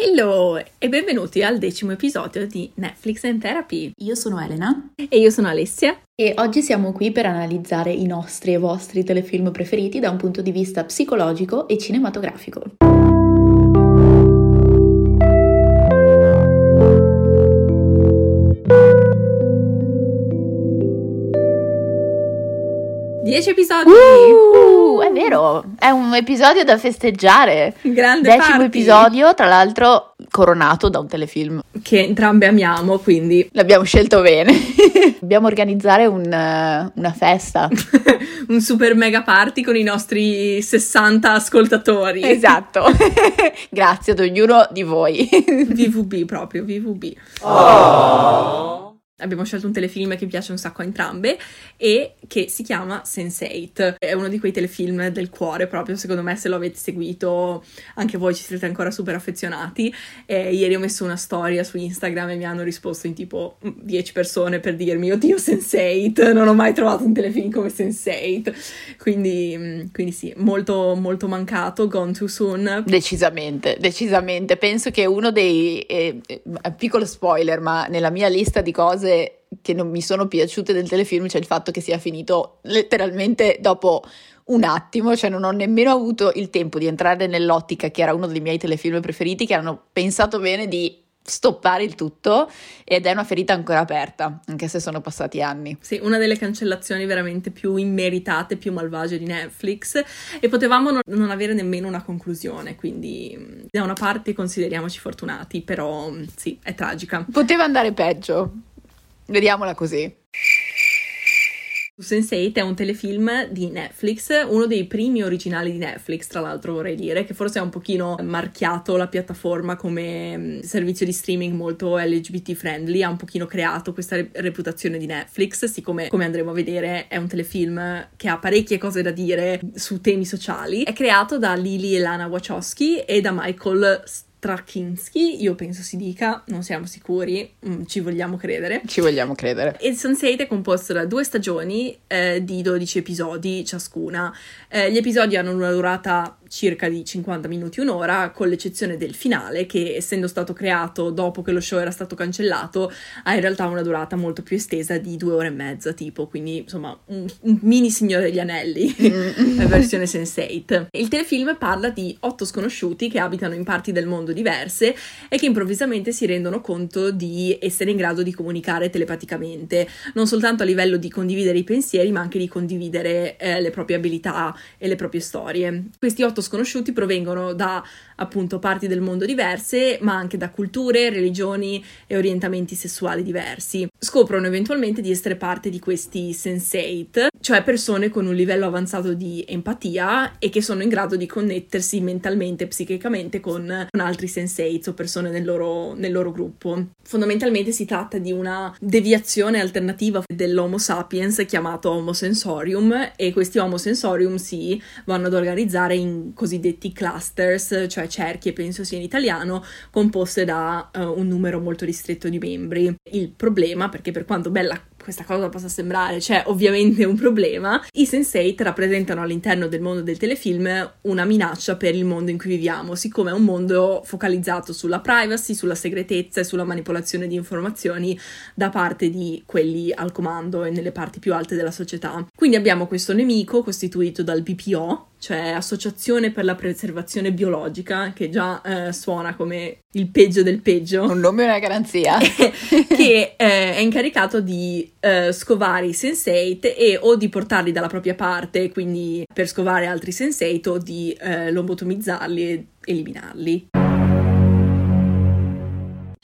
Hello e benvenuti al 10° episodio di Netflix and Therapy. Io sono Elena. E io sono Alessia. E oggi siamo qui per analizzare i nostri e vostri telefilm preferiti da un punto di vista psicologico e cinematografico. Episodi! È vero, è un episodio da festeggiare. Grande 10° episodio, tra l'altro coronato da un telefilm che entrambe amiamo, quindi l'abbiamo scelto bene. Dobbiamo organizzare una festa, un super mega party con i nostri 60 ascoltatori. Esatto. Grazie ad ognuno di voi. VVB proprio, VVB. Oh. Abbiamo scelto un telefilm che piace un sacco a entrambe e che si chiama Sense8. È uno di quei telefilm del cuore proprio, secondo me, se lo avete seguito anche voi ci siete ancora super affezionati. Ieri ho messo una storia su Instagram e mi hanno risposto in tipo 10 persone per dirmi oddio Sense8, non ho mai trovato un telefilm come Sense8. Quindi sì, molto molto mancato, gone too soon. Decisamente. Penso che uno dei, piccolo spoiler, ma nella mia lista di cose che non mi sono piaciute del telefilm c'è il fatto che sia finito letteralmente dopo un attimo, cioè non ho nemmeno avuto il tempo di entrare nell'ottica che era uno dei miei telefilm preferiti, che hanno pensato bene di stoppare il tutto, ed è una ferita ancora aperta, anche se sono passati anni. Sì, una delle cancellazioni veramente più immeritate, più malvagie di Netflix, e potevamo non avere nemmeno una conclusione, quindi da una parte consideriamoci fortunati, però sì, è tragica. Poteva andare peggio, vediamola così. Sense8 è un telefilm di Netflix, uno dei primi originali di Netflix, tra l'altro vorrei dire, che forse è un pochino marchiato la piattaforma come servizio di streaming molto LGBT friendly, ha un pochino creato questa reputazione di Netflix, siccome, come andremo a vedere, è un telefilm che ha parecchie cose da dire su temi sociali. È creato da Lily e Lana Wachowski e da Michael Straczynski, io penso si dica, non siamo sicuri, ci vogliamo credere. E Sense8 è composto da 2 stagioni di 12 episodi ciascuna. Gli episodi hanno una durata circa di 50 minuti, un'ora, con l'eccezione del finale che, essendo stato creato dopo che lo show era stato cancellato, ha in realtà una durata molto più estesa di 2 ore e mezza tipo, quindi insomma un mini Signore degli Anelli versione Sense8. Il telefilm parla di 8 sconosciuti che abitano in parti del mondo diverse e che improvvisamente si rendono conto di essere in grado di comunicare telepaticamente, non soltanto a livello di condividere i pensieri ma anche di condividere le proprie abilità e le proprie storie. Questi 8 sconosciuti provengono da appunto parti del mondo diverse ma anche da culture, religioni e orientamenti sessuali diversi. Scoprono eventualmente di essere parte di questi Sense8, cioè persone con un livello avanzato di empatia e che sono in grado di connettersi mentalmente e psichicamente con altri Sense8 o persone nel loro gruppo. Fondamentalmente si tratta di una deviazione alternativa dell'Homo sapiens chiamato Homo sensorium, e questi Homo sensorium si vanno ad organizzare in cosiddetti clusters, cioè cerchie, penso sia in italiano, composte da un numero molto ristretto di membri. Il problema, perché per quanto bella questa cosa possa sembrare, c'è ovviamente un problema, i Sense8 rappresentano all'interno del mondo del telefilm una minaccia per il mondo in cui viviamo, siccome è un mondo focalizzato sulla privacy, sulla segretezza e sulla manipolazione di informazioni da parte di quelli al comando e nelle parti più alte della società. Quindi abbiamo questo nemico costituito dal BPO, cioè Associazione per la Preservazione Biologica, che già suona come il peggio del peggio. Un nome e una garanzia. Che è incaricato di scovare i Sense8 e o di portarli dalla propria parte, quindi per scovare altri Sense8, o di lobotomizzarli e eliminarli.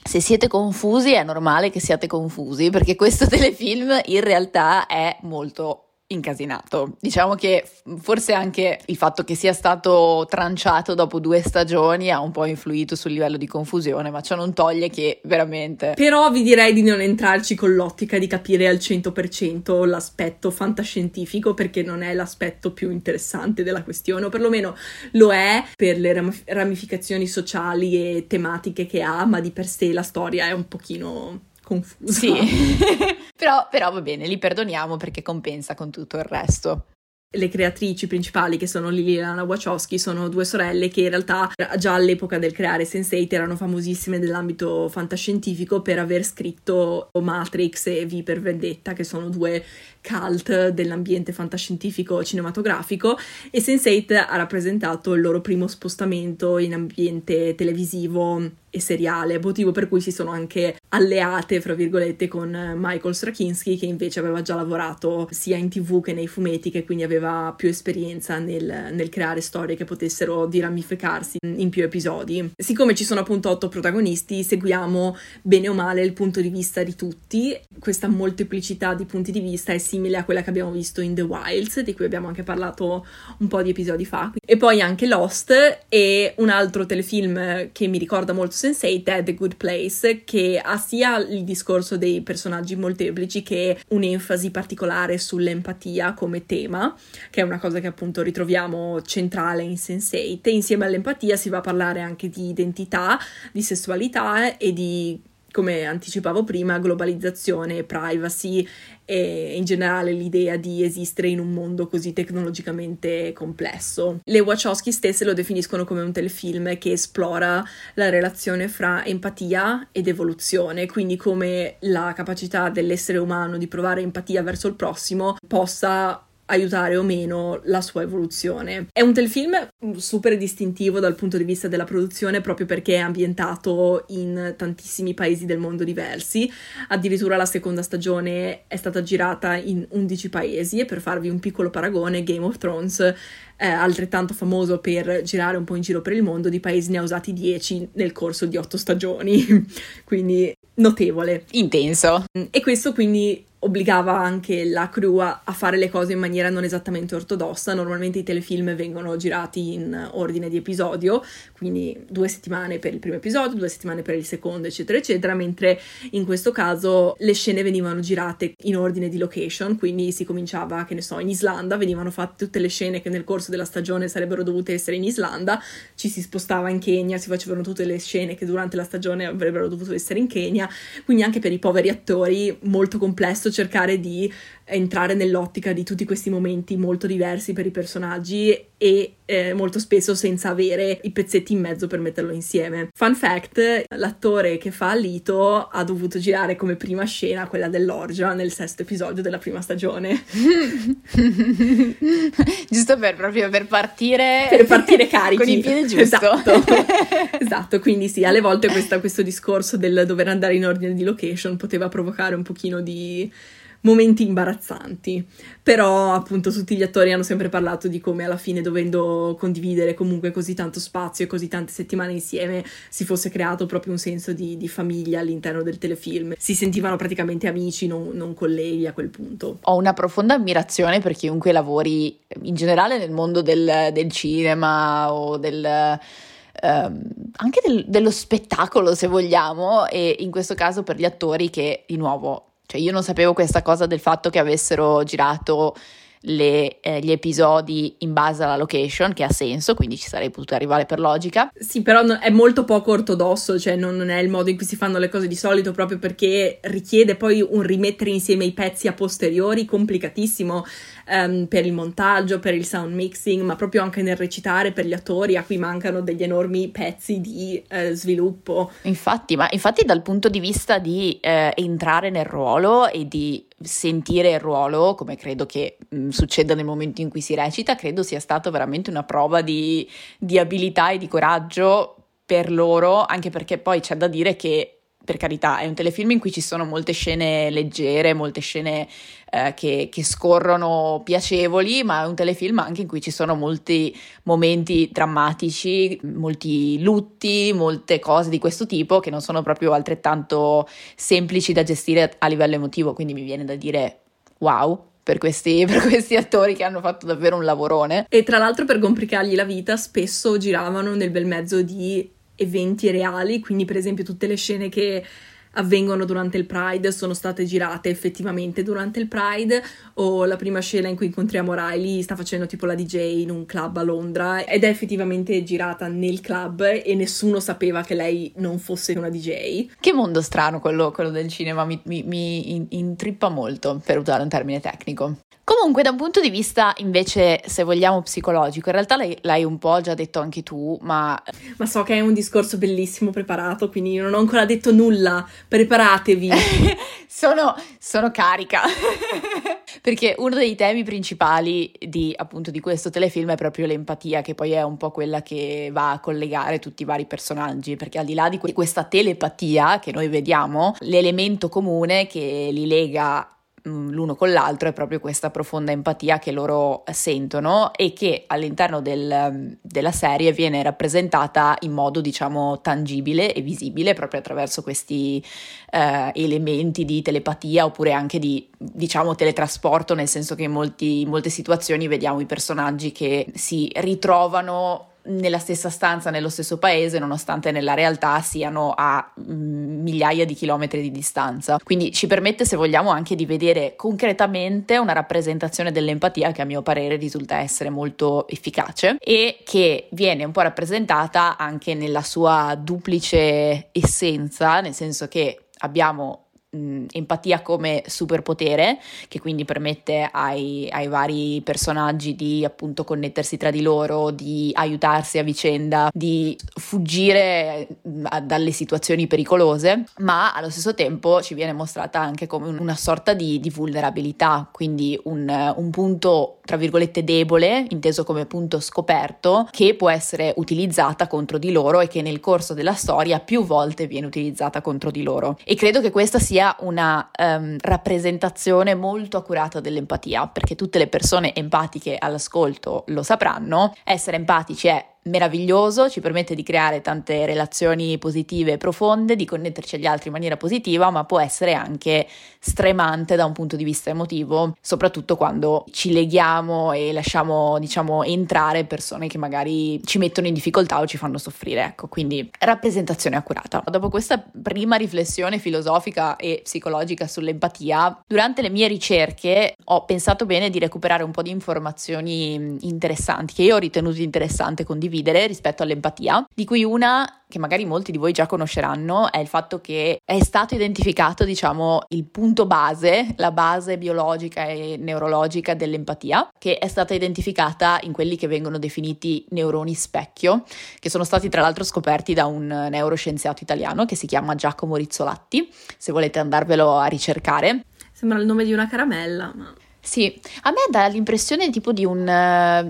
Se siete confusi è normale che siate confusi, perché questo telefilm in realtà è molto incasinato. Diciamo che forse anche il fatto che sia stato tranciato dopo 2 stagioni ha un po' influito sul livello di confusione, ma ciò non toglie che veramente... Però vi direi di non entrarci con l'ottica di capire al 100% l'aspetto fantascientifico, perché non è l'aspetto più interessante della questione, o perlomeno lo è per le ramificazioni sociali e tematiche che ha, ma di per sé la storia è un pochino confusa. Sì. Però va bene, li perdoniamo perché compensa con tutto il resto. le creatrici principali, che sono Lily e Lana Wachowski, sono due sorelle che in realtà già all'epoca del creare Sense8 erano famosissime nell'ambito fantascientifico per aver scritto Matrix e V per Vendetta, che sono due cult dell'ambiente fantascientifico cinematografico, e Sense8 ha rappresentato il loro primo spostamento in ambiente televisivo e seriale, motivo per cui si sono anche alleate, fra virgolette, con Michael Straczynski, che invece aveva già lavorato sia in TV che nei fumetti, che quindi aveva più esperienza nel creare storie che potessero diramificarsi in più episodi. Siccome ci sono appunto 8 protagonisti, seguiamo bene o male il punto di vista di tutti. Questa molteplicità di punti di vista è simile a quella che abbiamo visto in The Wilds, di cui abbiamo anche parlato un po' di episodi fa, e poi anche Lost, e un altro telefilm che mi ricorda molto Sense8 è The Good Place, che ha sia il discorso dei personaggi molteplici che un'enfasi particolare sull'empatia come tema, che è una cosa che appunto ritroviamo centrale in Sense8. Insieme all'empatia si va a parlare anche di identità, di sessualità e di, come anticipavo prima, globalizzazione, privacy e in generale l'idea di esistere in un mondo così tecnologicamente complesso. Le Wachowski stesse lo definiscono come un telefilm che esplora la relazione fra empatia ed evoluzione, quindi come la capacità dell'essere umano di provare empatia verso il prossimo possa aiutare o meno la sua evoluzione. È un telefilm super distintivo dal punto di vista della produzione, proprio perché è ambientato in tantissimi paesi del mondo diversi. Addirittura la seconda stagione è stata girata in 11 paesi, e per farvi un piccolo paragone, Game of Thrones è altrettanto famoso per girare un po' in giro per il mondo, di paesi ne ha usati 10 nel corso di 8 stagioni, quindi notevole. Intenso. E questo quindi obbligava anche la crew a fare le cose in maniera non esattamente ortodossa. Normalmente i telefilm vengono girati in ordine di episodio, quindi 2 settimane per il primo episodio, 2 settimane per il secondo, eccetera eccetera, mentre in questo caso le scene venivano girate in ordine di location, quindi si cominciava, che ne so, in Islanda, venivano fatte tutte le scene che nel corso della stagione sarebbero dovute essere in Islanda, ci si spostava in Kenya, si facevano tutte le scene che durante la stagione avrebbero dovuto essere in Kenya, quindi anche per i poveri attori molto complesso cercare di entrare nell'ottica di tutti questi momenti molto diversi per i personaggi e molto spesso senza avere i pezzetti in mezzo per metterlo insieme. Fun fact, l'attore che fa Alito ha dovuto girare come prima scena quella dell'orgia nel 6º episodio della prima stagione. Giusto per partire carichi. Con il piede giusto. Esatto. Esatto, quindi sì, alle volte questo discorso del dover andare in ordine di location poteva provocare un pochino di momenti imbarazzanti, però appunto tutti gli attori hanno sempre parlato di come alla fine, dovendo condividere comunque così tanto spazio e così tante settimane insieme, si fosse creato proprio un senso di famiglia all'interno del telefilm. Si sentivano praticamente amici, non colleghi a quel punto. Ho una profonda ammirazione per chiunque lavori in generale nel mondo del cinema o anche dello spettacolo, se vogliamo, e in questo caso per gli attori, che di nuovo, cioè io non sapevo questa cosa del fatto che avessero girato gli episodi in base alla location, che ha senso, quindi ci sarei potuto arrivare per logica. Sì, però è molto poco ortodosso, cioè non è il modo in cui si fanno le cose di solito, proprio perché richiede poi un rimettere insieme i pezzi a posteriori complicatissimo per il montaggio, per il sound mixing, ma proprio anche nel recitare, per gli attori a cui mancano degli enormi pezzi di sviluppo. Infatti dal punto di vista di entrare nel ruolo e di sentire il ruolo, come credo che succeda nel momento in cui si recita, credo sia stata veramente una prova di abilità e di coraggio per loro, anche perché poi c'è da dire che, per carità, è un telefilm in cui ci sono molte scene leggere, molte scene che scorrono piacevoli, ma è un telefilm anche in cui ci sono molti momenti drammatici, molti lutti, molte cose di questo tipo che non sono proprio altrettanto semplici da gestire a livello emotivo, quindi mi viene da dire wow per questi attori che hanno fatto davvero un lavorone. E tra l'altro, per complicargli la vita, spesso giravano nel bel mezzo di eventi reali, quindi per esempio tutte le scene che avvengono durante il Pride, sono state girate effettivamente durante il Pride, o la prima scena in cui incontriamo Riley, sta facendo tipo la DJ in un club a Londra ed è effettivamente girata nel club e nessuno sapeva che lei non fosse una DJ. Che mondo strano quello del cinema, mi intrippa molto, per usare un termine tecnico. Comunque, da un punto di vista invece, se vogliamo, psicologico, in realtà l'hai un po' già detto anche tu, ma so che è un discorso bellissimo preparato, quindi io non ho ancora detto nulla, preparatevi. sono carica. Perché uno dei temi principali di questo telefilm è proprio l'empatia, che poi è un po' quella che va a collegare tutti i vari personaggi, perché al di là di questa telepatia che noi vediamo, l'elemento comune che li lega l'uno con l'altro è proprio questa profonda empatia che loro sentono e che all'interno della serie viene rappresentata in modo, diciamo, tangibile e visibile proprio attraverso questi elementi di telepatia, oppure anche di, diciamo, teletrasporto, nel senso che in molte situazioni vediamo i personaggi che si ritrovano nella stessa stanza, nello stesso paese, nonostante nella realtà siano a migliaia di chilometri di distanza. Quindi ci permette, se vogliamo, anche di vedere concretamente una rappresentazione dell'empatia che a mio parere risulta essere molto efficace e che viene un po' rappresentata anche nella sua duplice essenza, nel senso che abbiamo empatia come superpotere, che quindi permette ai vari personaggi di, appunto, connettersi tra di loro, di aiutarsi a vicenda, di fuggire dalle situazioni pericolose, ma allo stesso tempo ci viene mostrata anche come una sorta di vulnerabilità, quindi un punto, tra virgolette, debole, inteso come punto scoperto, che può essere utilizzata contro di loro e che nel corso della storia più volte viene utilizzata contro di loro. E credo che questa sia una rappresentazione molto accurata dell'empatia, perché tutte le persone empatiche all'ascolto lo sapranno: essere empatici è meraviglioso, ci permette di creare tante relazioni positive e profonde, di connetterci agli altri in maniera positiva, ma può essere anche stremante da un punto di vista emotivo, soprattutto quando ci leghiamo e lasciamo, diciamo, entrare persone che magari ci mettono in difficoltà o ci fanno soffrire, ecco. Quindi rappresentazione accurata. Dopo questa prima riflessione filosofica e psicologica sull'empatia, durante le mie ricerche ho pensato bene di recuperare un po' di informazioni interessanti, che io ho ritenuto interessante condividere rispetto all'empatia, di cui una che magari molti di voi già conosceranno è il fatto che è stato identificato, diciamo, il punto base, la base biologica e neurologica dell'empatia, che è stata identificata in quelli che vengono definiti neuroni specchio, che sono stati tra l'altro scoperti da un neuroscienziato italiano che si chiama Giacomo Rizzolatti, se volete andarvelo a ricercare. Sembra il nome di una caramella, ma... Sì, a me dà l'impressione tipo di una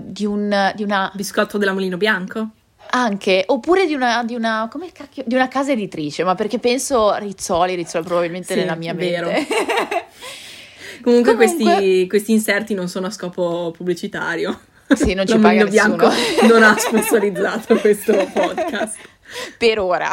biscotto della Molino Bianco. Anche, oppure di una come cacchio, di una casa editrice, ma perché penso Rizzoli probabilmente sì, nella mia vero. Mente. Comunque questi inserti non sono a scopo pubblicitario. Sì, non ci paga nessuno. Molino Bianco non ha sponsorizzato questo podcast. Per ora.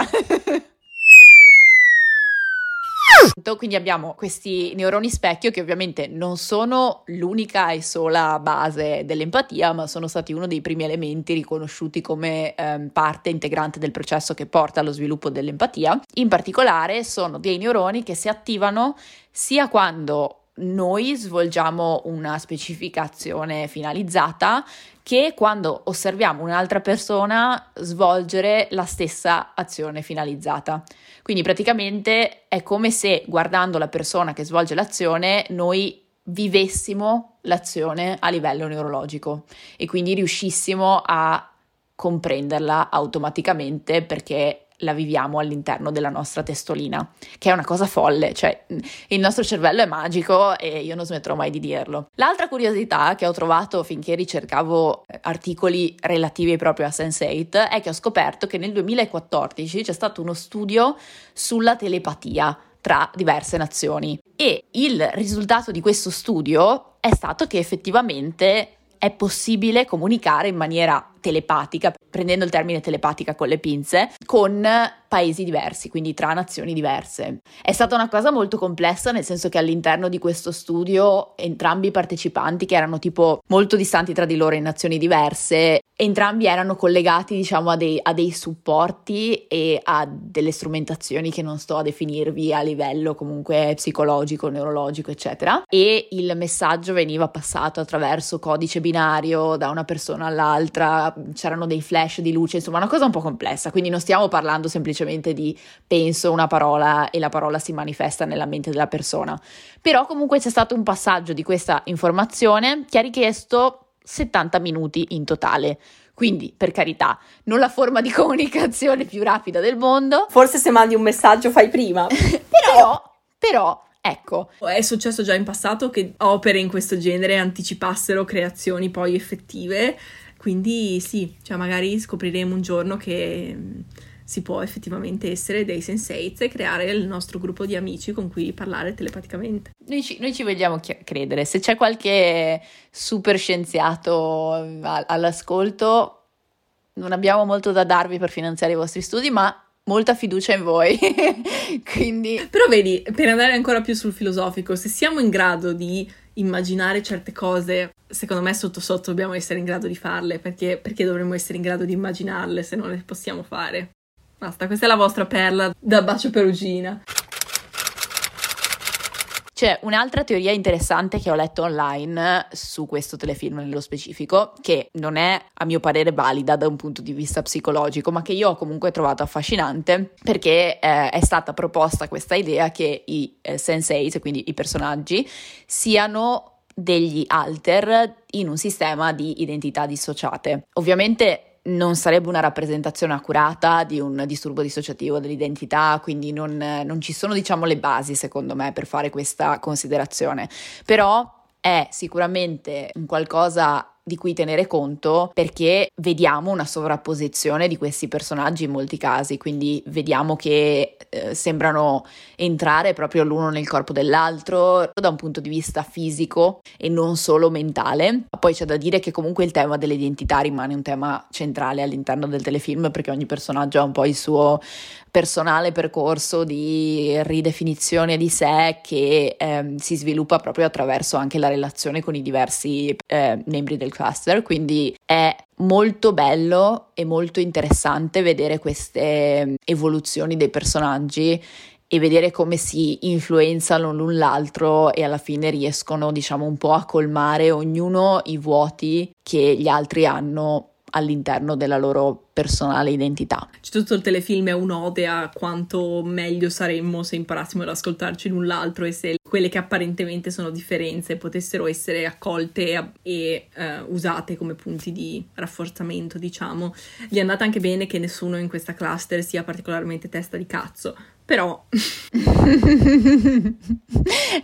Quindi abbiamo questi neuroni specchio che ovviamente non sono l'unica e sola base dell'empatia, ma sono stati uno dei primi elementi riconosciuti come parte integrante del processo che porta allo sviluppo dell'empatia. In particolare sono dei neuroni che si attivano sia quando noi svolgiamo una specifica azione finalizzata che quando osserviamo un'altra persona svolgere la stessa azione finalizzata. Quindi praticamente è come se, guardando la persona che svolge l'azione, noi vivessimo l'azione a livello neurologico e quindi riuscissimo a comprenderla automaticamente, perché la viviamo all'interno della nostra testolina, che è una cosa folle, cioè il nostro cervello è magico e io non smetterò mai di dirlo. L'altra curiosità che ho trovato finché ricercavo articoli relativi proprio a Sense8 è che ho scoperto che nel 2014 c'è stato uno studio sulla telepatia tra diverse nazioni e il risultato di questo studio è stato che effettivamente è possibile comunicare in maniera telepatica, prendendo il termine telepatica con le pinze, con paesi diversi, quindi tra nazioni diverse. È stata una cosa molto complessa, nel senso che all'interno di questo studio entrambi i partecipanti, che erano tipo molto distanti tra di loro in nazioni diverse, entrambi erano collegati, diciamo, a dei supporti e a delle strumentazioni che non sto a definirvi a livello comunque psicologico, neurologico, eccetera, e il messaggio veniva passato attraverso codice binario da una persona all'altra, c'erano dei flash di luce, insomma una cosa un po' complessa, quindi non stiamo parlando semplicemente di penso una parola e la parola si manifesta nella mente della persona, però comunque c'è stato un passaggio di questa informazione che ha richiesto 70 minuti in totale. Quindi, per carità, non la forma di comunicazione più rapida del mondo. Forse se mandi un messaggio fai prima. però, ecco. È successo già in passato che opere in questo genere anticipassero creazioni poi effettive, quindi sì, cioè magari scopriremo un giorno che si può effettivamente essere dei Sense8 e creare il nostro gruppo di amici con cui parlare telepaticamente. Noi ci vogliamo credere. Se c'è qualche super scienziato all'ascolto, non abbiamo molto da darvi per finanziare i vostri studi, ma molta fiducia in voi. Quindi, però vedi, per andare ancora più sul filosofico, se siamo in grado di immaginare certe cose, secondo me sotto sotto dobbiamo essere in grado di farle, perché dovremmo essere in grado di immaginarle se non le possiamo fare. Basta, questa è la vostra perla da bacio perugina. C'è un'altra teoria interessante che ho letto online su questo telefilm nello specifico, che non è a mio parere valida da un punto di vista psicologico, ma che io ho comunque trovato affascinante, perché è stata proposta questa idea che i Sense8, quindi i personaggi, siano degli alter in un sistema di identità dissociate. Ovviamente non sarebbe una rappresentazione accurata di un disturbo dissociativo dell'identità, quindi non ci sono, diciamo, le basi secondo me per fare questa considerazione, però è sicuramente un qualcosa di cui tenere conto, perché vediamo una sovrapposizione di questi personaggi in molti casi, quindi vediamo che sembrano entrare proprio l'uno nel corpo dell'altro da un punto di vista fisico e non solo mentale. Poi c'è da dire che comunque il tema dell'identità rimane un tema centrale all'interno del telefilm, perché ogni personaggio ha un po' il suo personale percorso di ridefinizione di sé che si sviluppa proprio attraverso anche la relazione con i diversi membri del cluster, quindi è molto bello e molto interessante vedere queste evoluzioni dei personaggi e vedere come si influenzano l'un l'altro e alla fine riescono, diciamo, un po' a colmare ognuno i vuoti che gli altri hanno all'interno della loro personale identità. C'è tutto il telefilm è un'ode a quanto meglio saremmo se imparassimo ad ascoltarci l'un l'altro e se quelle che apparentemente sono differenze potessero essere accolte e usate come punti di rafforzamento, diciamo. Gli è andata anche bene che nessuno in questa cluster sia particolarmente testa di cazzo, però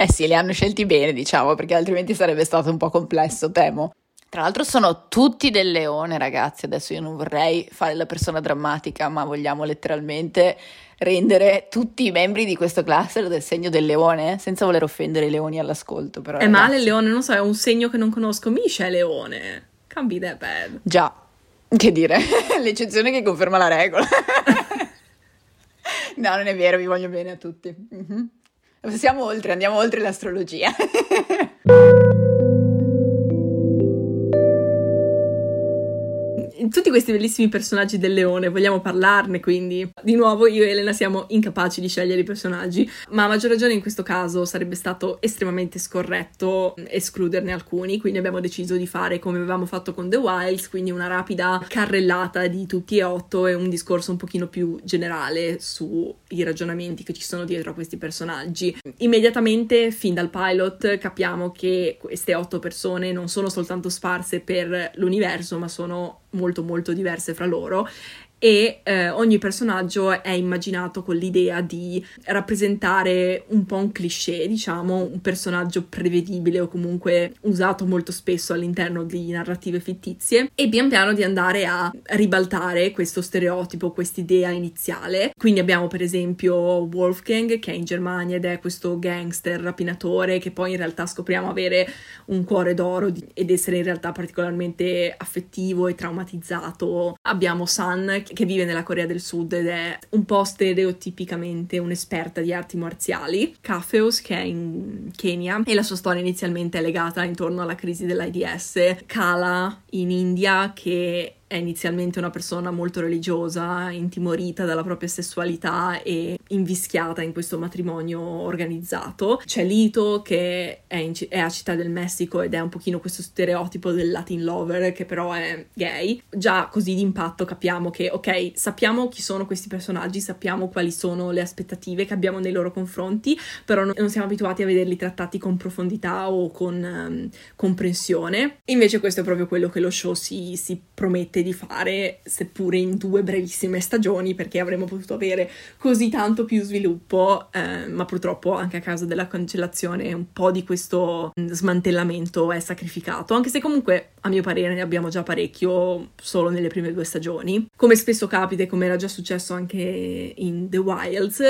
sì, li hanno scelti bene, diciamo, perché altrimenti sarebbe stato un po' complesso, temo. Tra l'altro sono tutti del leone, ragazzi, adesso io non vorrei fare la persona drammatica, ma vogliamo letteralmente rendere tutti i membri di questo cluster del segno del leone, senza voler offendere i leoni all'ascolto. Però, è ragazzi. Male il leone, non so, è un segno che non conosco, mica è leone, can be that bad. Già, che dire, l'eccezione che conferma la regola. No, non è vero, vi voglio bene a tutti. Mm-hmm. Passiamo oltre, andiamo oltre l'astrologia. Tutti questi bellissimi personaggi del leone, vogliamo parlarne, quindi di nuovo io e Elena siamo incapaci di scegliere i personaggi, ma a maggior ragione in questo caso sarebbe stato estremamente scorretto escluderne alcuni, quindi abbiamo deciso di fare come avevamo fatto con The Wilds, quindi una rapida carrellata di tutti e 8 e un discorso un pochino più generale sui ragionamenti che ci sono dietro a questi personaggi. Immediatamente, fin dal pilot, capiamo che queste 8 persone non sono soltanto sparse per l'universo, ma sono molto molto diverse fra loro e ogni personaggio è immaginato con l'idea di rappresentare un po' un cliché, diciamo, un personaggio prevedibile o comunque usato molto spesso all'interno di narrative fittizie, e pian piano di andare a ribaltare questo stereotipo, quest'idea iniziale. Quindi abbiamo per esempio Wolfgang, che è in Germania ed è questo gangster rapinatore che poi in realtà scopriamo avere un cuore d'oro ed essere in realtà particolarmente affettivo e traumatizzato. Abbiamo Sun, che vive nella Corea del Sud ed è un po' stereotipicamente un'esperta di arti marziali. Kafeus, che è in Kenya e la sua storia inizialmente è legata intorno alla crisi dell'AIDS. Kala in India, che è inizialmente una persona molto religiosa, intimorita dalla propria sessualità e invischiata in questo matrimonio organizzato. C'è Lito, che è a Città del Messico ed è un pochino questo stereotipo del Latin lover che però è gay. Già così d'impatto capiamo che, ok, sappiamo chi sono questi personaggi, sappiamo quali sono le aspettative che abbiamo nei loro confronti, però non siamo abituati a vederli trattati con profondità o con comprensione. Invece questo è proprio quello che lo show si promette di fare, seppure in 2 brevissime stagioni, perché avremmo potuto avere così tanto più sviluppo, ma purtroppo anche a causa della cancellazione un po' di questo smantellamento è sacrificato, anche se comunque a mio parere ne abbiamo già parecchio solo nelle prime 2 stagioni. Come spesso capita e come era già successo anche in The Wilds,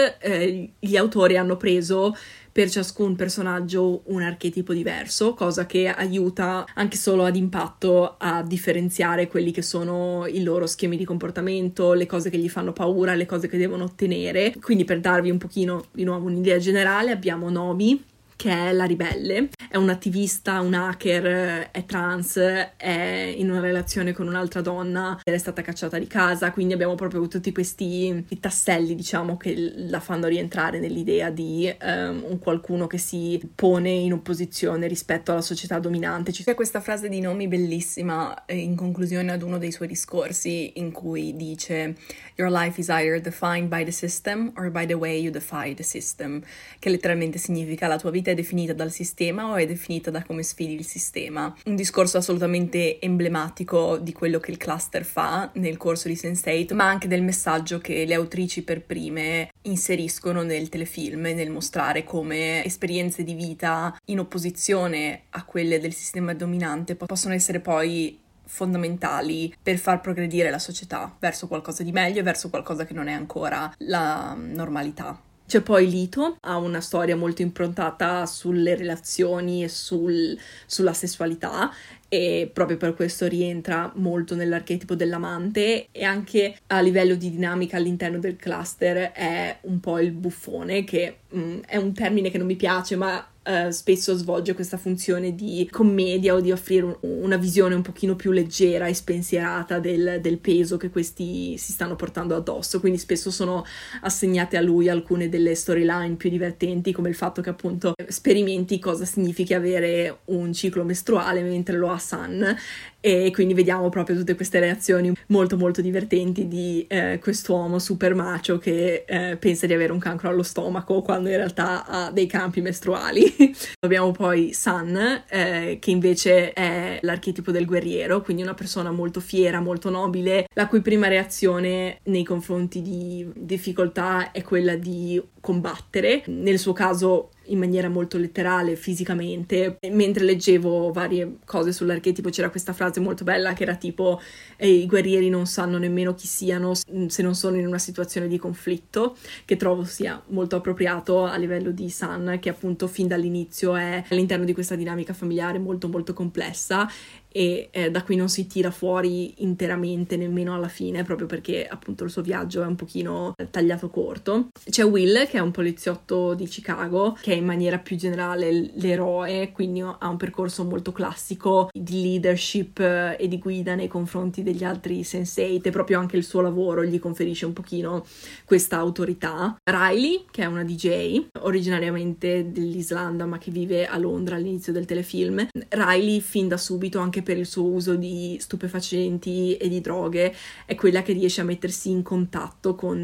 gli autori hanno preso per ciascun personaggio un archetipo diverso, cosa che aiuta anche solo ad impatto a differenziare quelli che sono i loro schemi di comportamento, le cose che gli fanno paura, le cose che devono ottenere. Quindi, per darvi un pochino di nuovo un'idea generale, abbiamo Nomi, che è la ribelle, è un attivista, un hacker, è trans, è in una relazione con un'altra donna ed è stata cacciata di casa. Quindi abbiamo proprio tutti questi tasselli, diciamo, che la fanno rientrare nell'idea di un qualcuno che si pone in opposizione rispetto alla società dominante. C'è questa frase di Nomi bellissima in conclusione ad uno dei suoi discorsi, in cui dice "Your life is either defined by the system or by the way you defy the system", che letteralmente significa la tua vita è definita dal sistema o è definita da come sfidi il sistema. Un discorso assolutamente emblematico di quello che il cluster fa nel corso di Sense8, ma anche del messaggio che le autrici per prime inseriscono nel telefilm, nel mostrare come esperienze di vita in opposizione a quelle del sistema dominante possono essere poi fondamentali per far progredire la società verso qualcosa di meglio, verso qualcosa che non è ancora la normalità. C'è poi Lito, ha una storia molto improntata sulle relazioni e sulla sessualità, e proprio per questo rientra molto nell'archetipo dell'amante, e anche a livello di dinamica all'interno del cluster è un po' il buffone, che è un termine che non mi piace, ma spesso svolge questa funzione di commedia o di offrire una visione un pochino più leggera e spensierata del peso che questi si stanno portando addosso. Quindi spesso sono assegnate a lui alcune delle storyline più divertenti, come il fatto che appunto sperimenti cosa significa avere un ciclo mestruale mentre lo ha Sun, e quindi vediamo proprio tutte queste reazioni molto molto divertenti di quest'uomo super macho che pensa di avere un cancro allo stomaco quando in realtà ha dei campi mestruali. Abbiamo poi Sun, che invece è l'archetipo del guerriero, quindi una persona molto fiera, molto nobile, la cui prima reazione nei confronti di difficoltà è quella di combattere, nel suo caso in maniera molto letterale, fisicamente. Mentre leggevo varie cose sull'archetipo c'era questa frase molto bella che era tipo "i guerrieri non sanno nemmeno chi siano se non sono in una situazione di conflitto", che trovo sia molto appropriato a livello di Sun, che appunto fin dall'inizio è all'interno di questa dinamica familiare molto molto complessa e da cui non si tira fuori interamente nemmeno alla fine, proprio perché appunto il suo viaggio è un pochino tagliato corto. C'è Will, che è un poliziotto di Chicago, che è in maniera più generale l'eroe, quindi ha un percorso molto classico di leadership e di guida nei confronti degli altri Sense8, e proprio anche il suo lavoro gli conferisce un pochino questa autorità. Riley, che è una DJ originariamente dell'Islanda ma che vive a Londra all'inizio del telefilm. Riley fin da subito, anche per il suo uso di stupefacenti e di droghe, è quella che riesce a mettersi in contatto con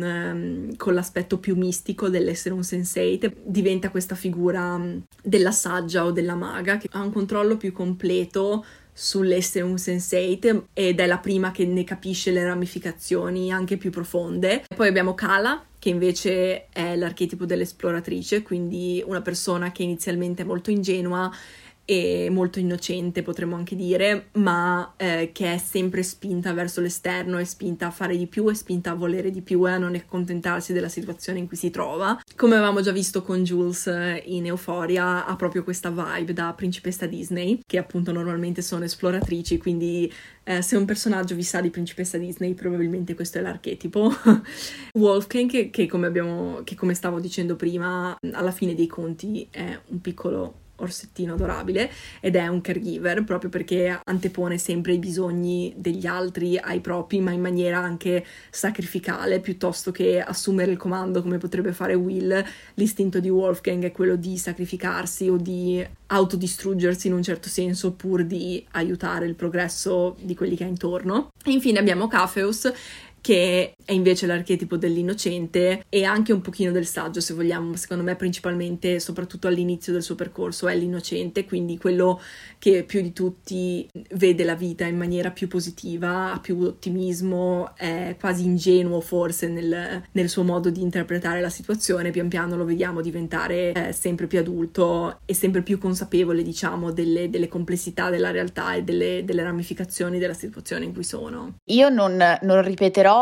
l'aspetto più mistico dell'essere un Sense8. Diventa questa figura della saggia o della maga che ha un controllo più completo sull'essere un Sense8 ed è la prima che ne capisce le ramificazioni anche più profonde. Poi abbiamo Kala, che invece è l'archetipo dell'esploratrice, quindi una persona che inizialmente è molto ingenua e molto innocente, potremmo anche dire, ma che è sempre spinta verso l'esterno, è spinta a fare di più, è spinta a volere di più e a non accontentarsi della situazione in cui si trova. Come avevamo già visto con Jules in Euforia, ha proprio questa vibe da principessa Disney, che appunto normalmente sono esploratrici, quindi se un personaggio vi sa di principessa Disney probabilmente questo è l'archetipo. Wolfgang, che come stavo dicendo prima, alla fine dei conti è un piccolo orsettino adorabile ed è un caregiver, proprio perché antepone sempre i bisogni degli altri ai propri, ma in maniera anche sacrificale, piuttosto che assumere il comando come potrebbe fare Will. L'istinto di Wolfgang è quello di sacrificarsi o di autodistruggersi in un certo senso pur di aiutare il progresso di quelli che ha intorno. E infine abbiamo Capheus, che è invece l'archetipo dell'innocente e anche un pochino del saggio, se vogliamo. Secondo me principalmente, soprattutto all'inizio del suo percorso, è l'innocente, quindi quello che più di tutti vede la vita in maniera più positiva, ha più ottimismo, è quasi ingenuo forse nel suo modo di interpretare la situazione. Pian piano lo vediamo diventare sempre più adulto e sempre più consapevole, diciamo, delle complessità della realtà e delle ramificazioni della situazione in cui sono. Io non ripeterò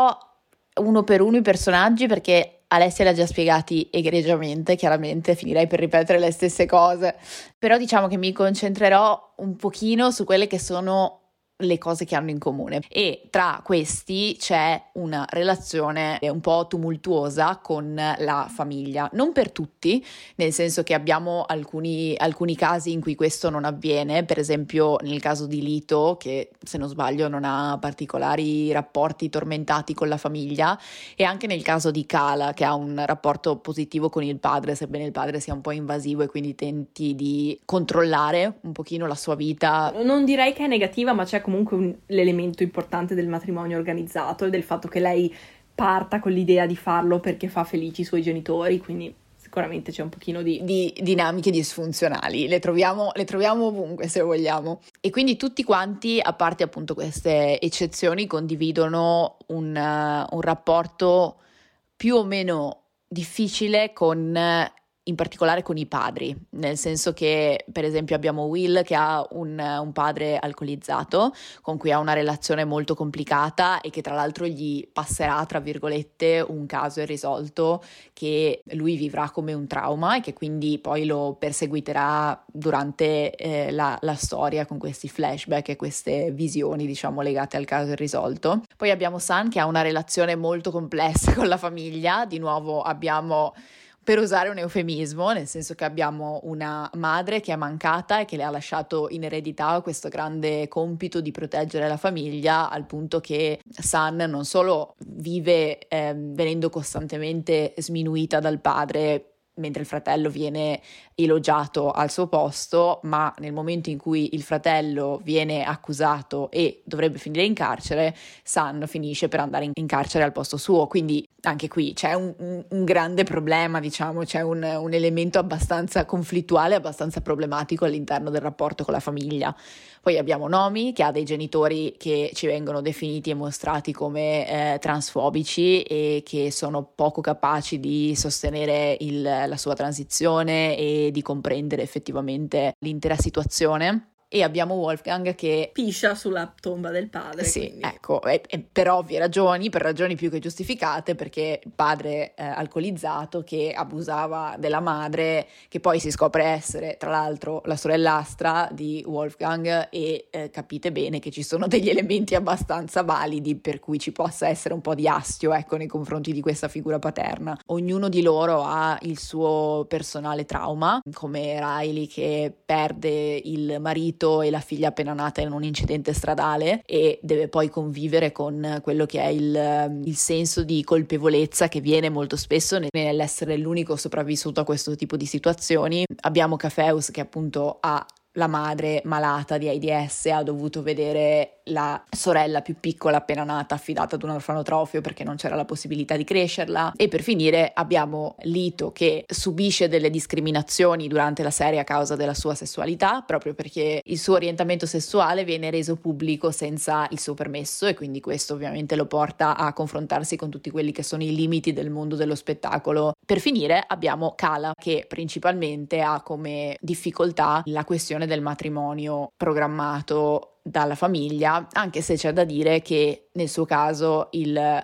uno per uno i personaggi, perché Alessia li ha già spiegati egregiamente, chiaramente finirei per ripetere le stesse cose, però diciamo che mi concentrerò un pochino su quelle che sono le cose che hanno in comune, e tra questi c'è una relazione un po' tumultuosa con la famiglia. Non per tutti, nel senso che abbiamo alcuni casi in cui questo non avviene, per esempio nel caso di Lito, che se non sbaglio non ha particolari rapporti tormentati con la famiglia, e anche nel caso di Kala, che ha un rapporto positivo con il padre, sebbene il padre sia un po' invasivo e quindi tenti di controllare un pochino la sua vita. Non direi che è negativa, ma c'è comunque l'elemento importante del matrimonio organizzato e del fatto che lei parta con l'idea di farlo perché fa felici i suoi genitori, quindi sicuramente c'è un pochino di dinamiche disfunzionali, le troviamo ovunque, se vogliamo. E quindi tutti quanti, a parte appunto queste eccezioni, condividono un rapporto più o meno difficile in particolare con i padri, nel senso che per esempio abbiamo Will, che ha un padre alcolizzato con cui ha una relazione molto complicata e che tra l'altro gli passerà, tra virgolette, un caso irrisolto che lui vivrà come un trauma e che quindi poi lo perseguiterà durante la storia, con questi flashback e queste visioni, diciamo, legate al caso irrisolto. Poi abbiamo Sun, che ha una relazione molto complessa con la famiglia. Di nuovo abbiamo, per usare un eufemismo, nel senso che abbiamo una madre che è mancata e che le ha lasciato in eredità questo grande compito di proteggere la famiglia, al punto che San non solo vive venendo costantemente sminuita dal padre, mentre il fratello viene elogiato al suo posto, ma nel momento in cui il fratello viene accusato e dovrebbe finire in carcere, San finisce per andare in carcere al posto suo. Quindi anche qui c'è un grande problema, diciamo, c'è un elemento abbastanza conflittuale, abbastanza problematico all'interno del rapporto con la famiglia. Poi abbiamo Nomi, che ha dei genitori che ci vengono definiti e mostrati come transfobici e che sono poco capaci di sostenere la sua transizione e di comprendere effettivamente l'intera situazione. E abbiamo Wolfgang che piscia sulla tomba del padre. Sì, quindi, ecco, per ovvie ragioni, per ragioni più che giustificate, perché il padre alcolizzato che abusava della madre, che poi si scopre essere tra l'altro la sorellastra di Wolfgang, e capite bene che ci sono degli elementi abbastanza validi per cui ci possa essere un po' di astio, ecco, nei confronti di questa figura paterna. Ognuno di loro ha il suo personale trauma, come Riley che perde il marito e la figlia appena nata in un incidente stradale e deve poi convivere con quello che è il senso di colpevolezza che viene molto spesso nell'essere l'unico sopravvissuto a questo tipo di situazioni. Abbiamo Capheus, che appunto ha la madre malata di AIDS ha dovuto vedere la sorella più piccola appena nata affidata ad un orfanotrofio perché non c'era la possibilità di crescerla, e per finire abbiamo Lito che subisce delle discriminazioni durante la serie a causa della sua sessualità, proprio perché il suo orientamento sessuale viene reso pubblico senza il suo permesso, e quindi questo ovviamente lo porta a confrontarsi con tutti quelli che sono i limiti del mondo dello spettacolo. Per finire abbiamo Kala, che principalmente ha come difficoltà la questione del matrimonio programmato dalla famiglia, anche se c'è da dire che nel suo caso il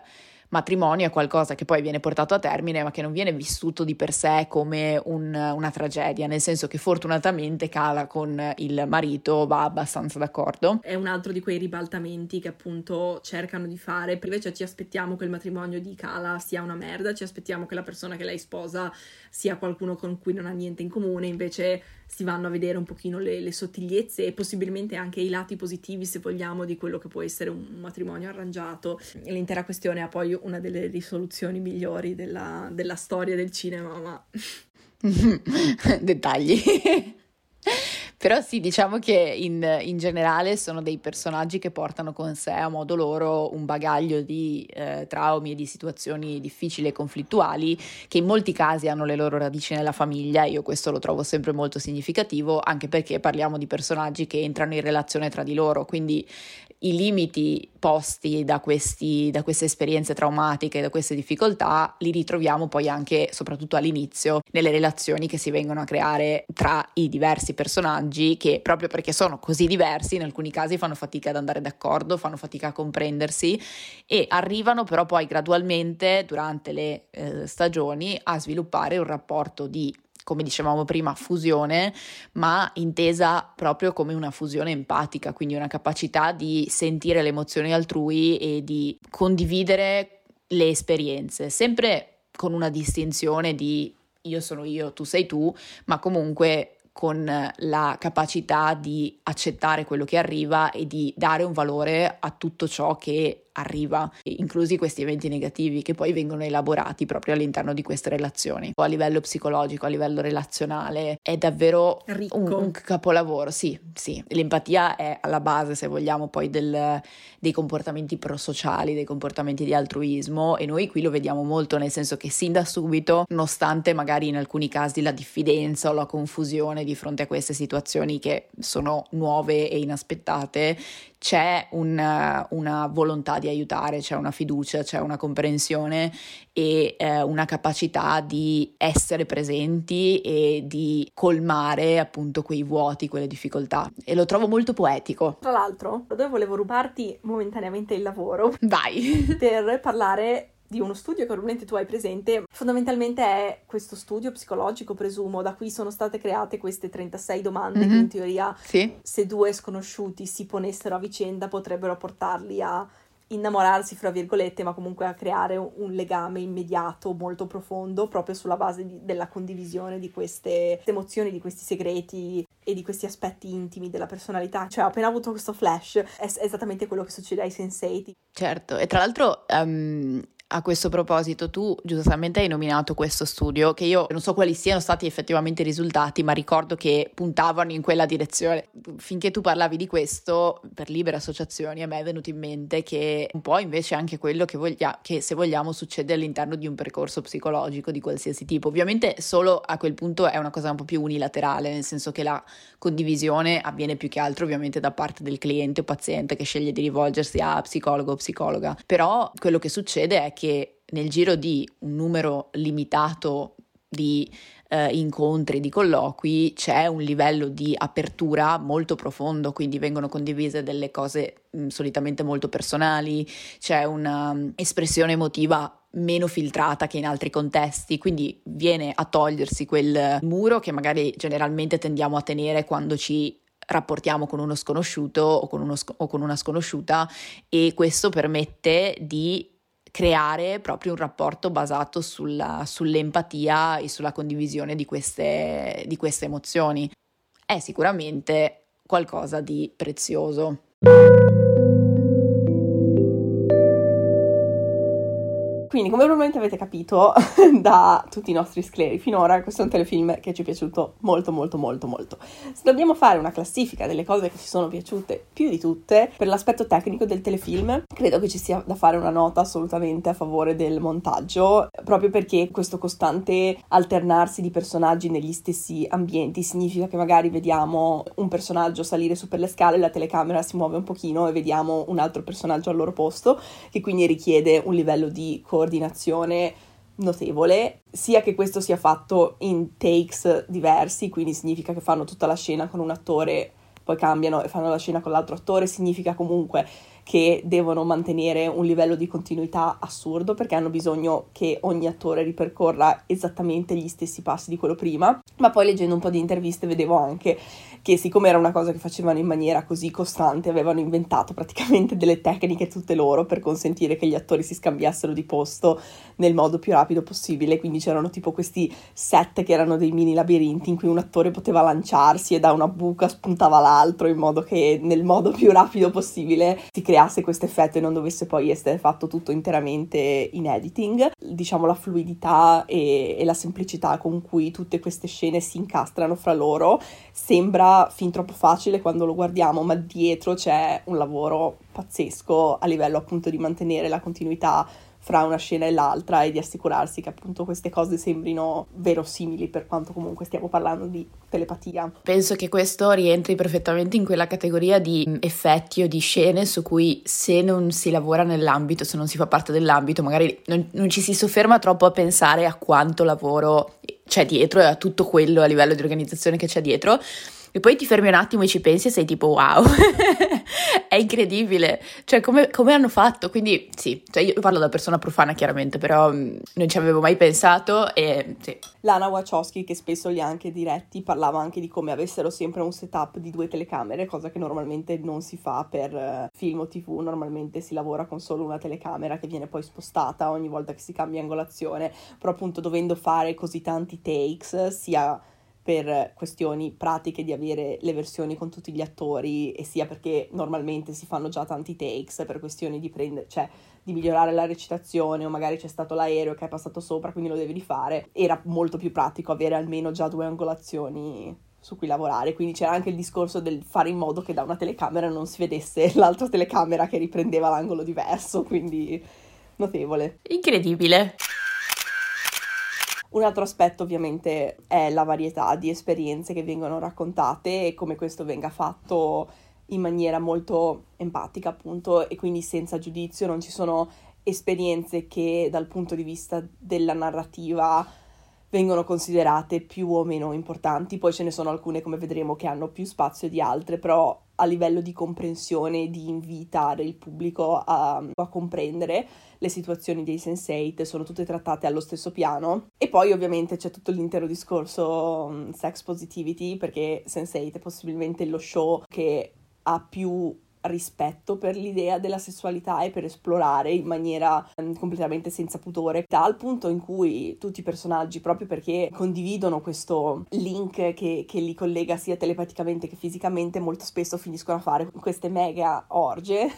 matrimonio è qualcosa che poi viene portato a termine ma che non viene vissuto di per sé come una tragedia, nel senso che fortunatamente Kala con il marito va abbastanza d'accordo. È un altro di quei ribaltamenti che appunto cercano di fare, invece ci aspettiamo che il matrimonio di Kala sia una merda, ci aspettiamo che la persona che lei sposa sia qualcuno con cui non ha niente in comune, invece si vanno a vedere un pochino le sottigliezze e possibilmente anche i lati positivi, se vogliamo, di quello che può essere un matrimonio arrangiato. L'intera questione ha poi una delle risoluzioni migliori della storia del cinema, ma dettagli. Però sì, diciamo che in generale sono dei personaggi che portano con sé a modo loro un bagaglio di traumi e di situazioni difficili e conflittuali che in molti casi hanno le loro radici nella famiglia. Io questo lo trovo sempre molto significativo, anche perché parliamo di personaggi che entrano in relazione tra di loro, quindi i limiti posti da queste esperienze traumatiche, da queste difficoltà, li ritroviamo poi anche, soprattutto all'inizio, nelle relazioni che si vengono a creare tra i diversi personaggi, che proprio perché sono così diversi in alcuni casi fanno fatica ad andare d'accordo, fanno fatica a comprendersi, e arrivano però poi gradualmente durante le stagioni a sviluppare un rapporto di, come dicevamo prima, fusione, ma intesa proprio come una fusione empatica, quindi una capacità di sentire le emozioni altrui e di condividere le esperienze, sempre con una distinzione di io sono io, tu sei tu, ma comunque con la capacità di accettare quello che arriva e di dare un valore a tutto ciò che arriva, inclusi questi eventi negativi che poi vengono elaborati proprio all'interno di queste relazioni. A livello psicologico, a livello relazionale è davvero ricco. Un capolavoro, sì. L'empatia è alla base, se vogliamo, poi dei comportamenti prosociali, dei comportamenti di altruismo, e noi qui lo vediamo molto, nel senso che sin da subito, nonostante magari in alcuni casi la diffidenza o la confusione di fronte a queste situazioni che sono nuove e inaspettate, c'è una volontà di aiutare, c'è una fiducia, c'è una comprensione e una capacità di essere presenti e di colmare appunto quei vuoti, quelle difficoltà, e lo trovo molto poetico. Tra l'altro, dove volevo rubarti momentaneamente il lavoro, dai, per parlare di uno studio che probabilmente tu hai presente. Fondamentalmente è questo studio psicologico, presumo, da cui sono state create queste 36 domande che in teoria, sì, se due sconosciuti si ponessero a vicenda potrebbero portarli a innamorarsi, fra virgolette, ma comunque a creare un legame immediato, molto profondo, proprio sulla base della condivisione di queste emozioni, di questi segreti e di questi aspetti intimi della personalità. Cioè, ho appena avuto questo flash, è esattamente quello che succede ai Sense8. Certo, e tra l'altro a questo proposito, tu giustamente hai nominato questo studio, che io non so quali siano stati effettivamente i risultati, ma ricordo che puntavano in quella direzione. Finché tu parlavi di questo, per libere associazioni, a me è venuto in mente che un po' invece anche quello che se vogliamo succede all'interno di un percorso psicologico di qualsiasi tipo. Ovviamente solo a quel punto è una cosa un po' più unilaterale, nel senso che la condivisione avviene più che altro ovviamente da parte del cliente o paziente che sceglie di rivolgersi a psicologo o psicologa, però quello che succede è che nel giro di un numero limitato di incontri, di colloqui, c'è un livello di apertura molto profondo, quindi vengono condivise delle cose solitamente molto personali, c'è una espressione emotiva meno filtrata che in altri contesti, quindi viene a togliersi quel muro che magari generalmente tendiamo a tenere quando ci rapportiamo con uno sconosciuto o con una sconosciuta, e questo permette di creare proprio un rapporto basato sull'empatia e sulla condivisione di queste emozioni. È sicuramente qualcosa di prezioso. Quindi, come probabilmente avete capito da tutti i nostri scleri finora, questo è un telefilm che ci è piaciuto molto molto molto molto. Se dobbiamo fare una classifica delle cose che ci sono piaciute più di tutte, per l'aspetto tecnico del telefilm, credo che ci sia da fare una nota assolutamente a favore del montaggio, proprio perché questo costante alternarsi di personaggi negli stessi ambienti significa che magari vediamo un personaggio salire su per le scale, la telecamera si muove un pochino e vediamo un altro personaggio al loro posto, che quindi richiede un livello di coordinazione notevole, sia che questo sia fatto in takes diversi, quindi significa che fanno tutta la scena con un attore, poi cambiano e fanno la scena con l'altro attore, significa comunque che devono mantenere un livello di continuità assurdo, perché hanno bisogno che ogni attore ripercorra esattamente gli stessi passi di quello prima. Ma poi, leggendo un po' di interviste, vedevo anche che, siccome era una cosa che facevano in maniera così costante, avevano inventato praticamente delle tecniche tutte loro per consentire che gli attori si scambiassero di posto nel modo più rapido possibile. Quindi c'erano tipo questi set che erano dei mini labirinti in cui un attore poteva lanciarsi e da una buca spuntava l'altro, in modo che nel modo più rapido possibile si creasse questo effetto e non dovesse poi essere fatto tutto interamente in editing. Diciamo la fluidità e la semplicità con cui tutte queste scene si incastrano fra loro sembra fin troppo facile quando lo guardiamo, ma dietro c'è un lavoro pazzesco a livello appunto di mantenere la continuità fra una scena e l'altra e di assicurarsi che appunto queste cose sembrino verosimili, per quanto comunque stiamo parlando di telepatia. Penso che questo rientri perfettamente in quella categoria di effetti o di scene su cui, se non si lavora nell'ambito, se non si fa parte dell'ambito, magari non ci si sofferma troppo a pensare a quanto lavoro c'è dietro e a tutto quello a livello di organizzazione che c'è dietro. E poi ti fermi un attimo e ci pensi e sei tipo wow, è incredibile, cioè come hanno fatto. Quindi sì, cioè io parlo da persona profana chiaramente, però non ci avevo mai pensato e sì. Lana Wachowski, che spesso li ha anche diretti, parlava anche di come avessero sempre un setup di 2 telecamere, cosa che normalmente non si fa per film o TV, normalmente si lavora con solo una telecamera che viene poi spostata ogni volta che si cambia angolazione, però appunto dovendo fare così tanti takes, sia per questioni pratiche di avere le versioni con tutti gli attori e sia perché normalmente si fanno già tanti takes per questioni di migliorare la recitazione, o magari c'è stato l'aereo che è passato sopra quindi lo devi rifare, era molto più pratico avere almeno già 2 angolazioni su cui lavorare. Quindi c'era anche il discorso del fare in modo che da una telecamera non si vedesse l'altra telecamera che riprendeva l'angolo diverso, quindi notevole, incredibile. Un altro aspetto ovviamente è la varietà di esperienze che vengono raccontate e come questo venga fatto in maniera molto empatica appunto, e quindi senza giudizio. Non ci sono esperienze che dal punto di vista della narrativa vengono considerate più o meno importanti, poi ce ne sono alcune, come vedremo, che hanno più spazio di altre, però a livello di comprensione, di invitare il pubblico a comprendere le situazioni dei Sense8, sono tutte trattate allo stesso piano. E poi ovviamente c'è tutto l'intero discorso sex positivity, perché Sense8 è possibilmente lo show che ha più rispetto per l'idea della sessualità e per esplorare in maniera completamente senza pudore, dal punto in cui tutti i personaggi, proprio perché condividono questo link che li collega sia telepaticamente che fisicamente, molto spesso finiscono a fare queste mega orge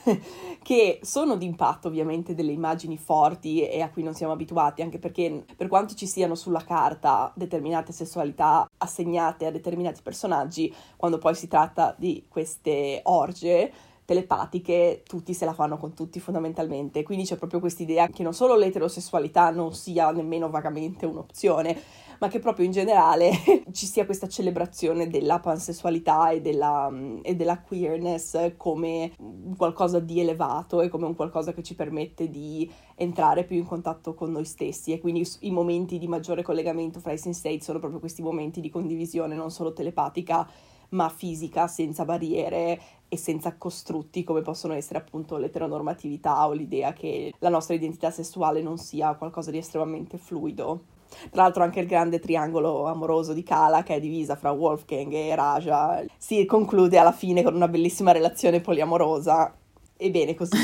che sono d'impatto ovviamente delle immagini forti e a cui non siamo abituati, anche perché per quanto ci siano sulla carta determinate sessualità assegnate a determinati personaggi, quando poi si tratta di queste orge telepatiche tutti se la fanno con tutti fondamentalmente. Quindi c'è proprio quest'idea che non solo l'eterosessualità non sia nemmeno vagamente un'opzione, ma che proprio in generale ci sia questa celebrazione della pansessualità e della queerness come qualcosa di elevato e come un qualcosa che ci permette di entrare più in contatto con noi stessi. E quindi i momenti di maggiore collegamento fra i Sense8 sono proprio questi momenti di condivisione non solo telepatica ma fisica, senza barriere e senza costrutti come possono essere appunto l'eteronormatività o l'idea che la nostra identità sessuale non sia qualcosa di estremamente fluido. Tra l'altro anche il grande triangolo amoroso di Kala, che è divisa fra Wolfgang e Raja, si conclude alla fine con una bellissima relazione poliamorosa e bene così.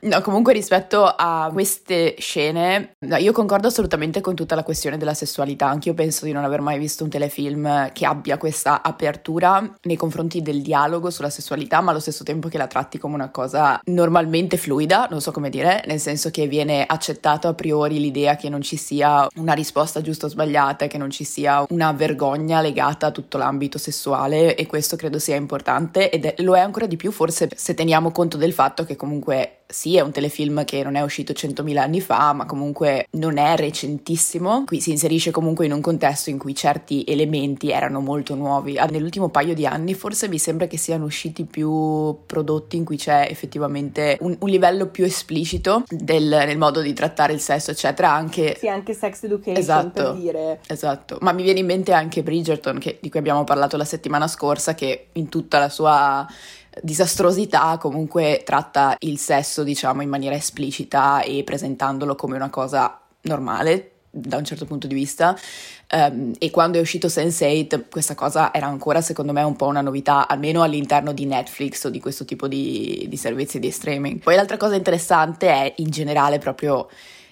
No, comunque rispetto a queste scene, no, io concordo assolutamente con tutta la questione della sessualità. Anch'io penso di non aver mai visto un telefilm che abbia questa apertura nei confronti del dialogo sulla sessualità, ma allo stesso tempo che la tratti come una cosa normalmente fluida, non so come dire, nel senso che viene accettato a priori l'idea che non ci sia una risposta giusta o sbagliata, che non ci sia una vergogna legata a tutto l'ambito sessuale, e questo credo sia importante, ed lo è ancora di più forse se teniamo conto del fatto che comunque sì, è un telefilm che non è uscito 100.000 anni fa, ma comunque non è recentissimo. Qui si inserisce comunque in un contesto in cui certi elementi erano molto nuovi. Nell'ultimo paio di anni forse mi sembra che siano usciti più prodotti in cui c'è effettivamente un livello più esplicito nel modo di trattare il sesso, eccetera. Anche sì, anche Sex Education, esatto, per dire. Esatto, ma mi viene in mente anche Bridgerton, di cui abbiamo parlato la settimana scorsa, che in tutta la sua disastrosità comunque tratta il sesso, diciamo, in maniera esplicita e presentandolo come una cosa normale da un certo punto di vista. E quando è uscito Sense8 questa cosa era ancora, secondo me, un po' una novità, almeno all'interno di Netflix o di questo tipo di servizi di streaming. Poi l'altra cosa interessante è in generale proprio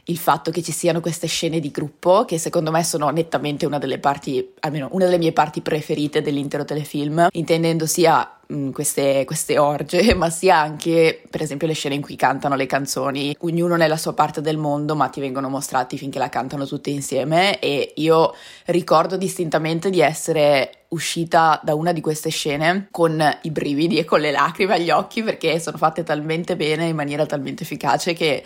il fatto che ci siano queste scene di gruppo, che secondo me sono nettamente una delle parti, almeno una delle mie parti preferite dell'intero telefilm, intendendo sia queste orge, ma sia anche per esempio le scene in cui cantano le canzoni, ognuno nella sua parte del mondo ma ti vengono mostrati finché la cantano tutte insieme. E io ricordo distintamente di essere uscita da una di queste scene con i brividi e con le lacrime agli occhi, perché sono fatte talmente bene, in maniera talmente efficace, che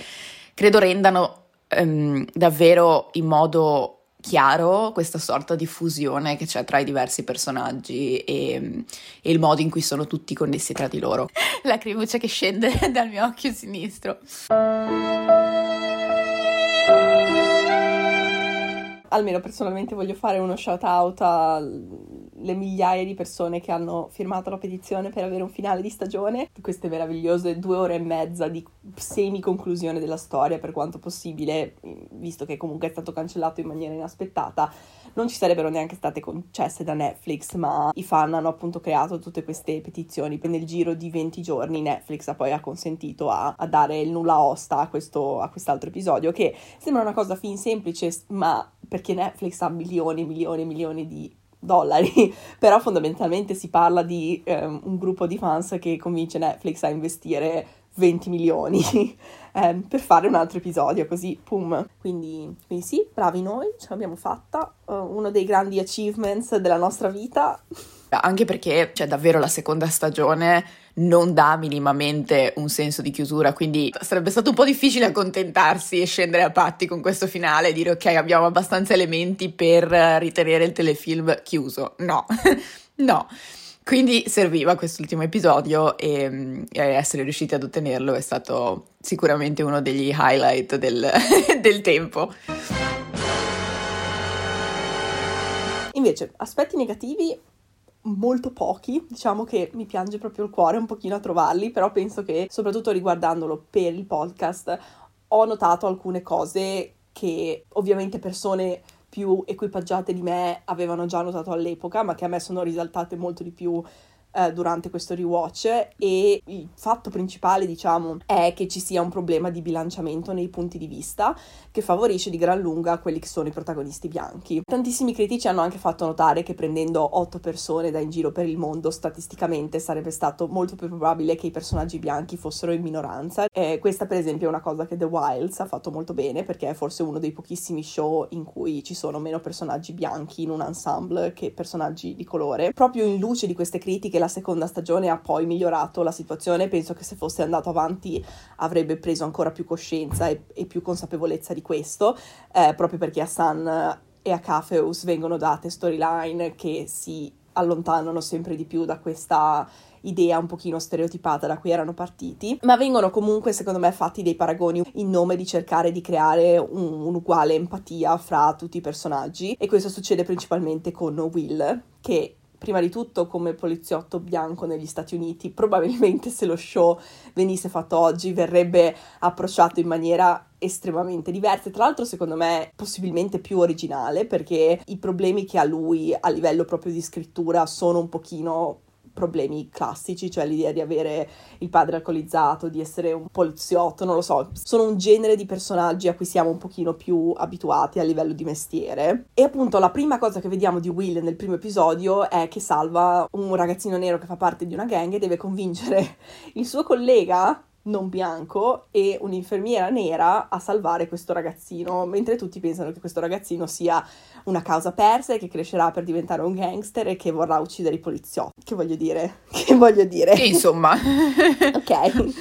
credo rendano davvero in modo chiaro questa sorta di fusione che c'è tra i diversi personaggi e il modo in cui sono tutti connessi tra di loro. La lacrimuccia che scende dal mio occhio sinistro. Almeno personalmente voglio fare uno shout out alle migliaia di persone che hanno firmato la petizione per avere un finale di stagione, queste meravigliose 2 ore e mezza di semi-conclusione della storia per quanto possibile, visto che comunque è stato cancellato in maniera inaspettata. Non ci sarebbero neanche state concesse da Netflix, ma i fan hanno appunto creato tutte queste petizioni. Nel giro di 20 giorni Netflix ha poi consentito a dare il nulla osta a quest'altro episodio, che sembra una cosa fin semplice, ma perché Netflix ha milioni e milioni e milioni di dollari, però fondamentalmente si parla di un gruppo di fans che convince Netflix a investire 20 milioni per fare un altro episodio, così pum. Quindi sì, bravi noi, ce l'abbiamo fatta, uno dei grandi achievements della nostra vita. Anche perché c'è davvero la seconda stagione non dà minimamente un senso di chiusura, quindi sarebbe stato un po' difficile accontentarsi e scendere a patti con questo finale e dire ok, abbiamo abbastanza elementi per ritenere il telefilm chiuso. No, no. Quindi serviva quest'ultimo episodio e essere riusciti ad ottenerlo è stato sicuramente uno degli highlight del tempo. Invece, aspetti negativi molto pochi, diciamo che mi piange proprio il cuore un pochino a trovarli, però penso che soprattutto riguardandolo per il podcast ho notato alcune cose che ovviamente persone più equipaggiate di me avevano già notato all'epoca, ma che a me sono risaltate molto di più durante questo rewatch. E il fatto principale, diciamo, è che ci sia un problema di bilanciamento nei punti di vista che favorisce di gran lunga quelli che sono i protagonisti bianchi. Tantissimi critici hanno anche fatto notare che prendendo 8 persone da in giro per il mondo, statisticamente sarebbe stato molto più probabile che i personaggi bianchi fossero in minoranza. Questa per esempio è una cosa che The Wilds ha fatto molto bene, perché è forse uno dei pochissimi show in cui ci sono meno personaggi bianchi in un ensemble che personaggi di colore. Proprio in luce di queste critiche la seconda stagione ha poi migliorato la situazione. Penso che se fosse andato avanti avrebbe preso ancora più coscienza e più consapevolezza di questo, proprio perché a San e a Cafeus vengono date storyline che si allontanano sempre di più da questa idea un pochino stereotipata da cui erano partiti, ma vengono comunque secondo me fatti dei paragoni in nome di cercare di creare un'uguale empatia fra tutti i personaggi, e questo succede principalmente con Will, che prima di tutto come poliziotto bianco negli Stati Uniti, probabilmente se lo show venisse fatto oggi verrebbe approcciato in maniera estremamente diversa, tra l'altro secondo me possibilmente più originale, perché i problemi che ha lui a livello proprio di scrittura sono un pochino problemi classici, cioè l'idea di avere il padre alcolizzato, di essere un poliziotto, non lo so, sono un genere di personaggi a cui siamo un pochino più abituati a livello di mestiere. E appunto la prima cosa che vediamo di Will nel primo episodio è che salva un ragazzino nero che fa parte di una gang e deve convincere il suo collega non bianco e un'infermiera nera a salvare questo ragazzino, mentre tutti pensano che questo ragazzino sia una causa persa e che crescerà per diventare un gangster e che vorrà uccidere i poliziotti. Che voglio dire? Che insomma. Ok.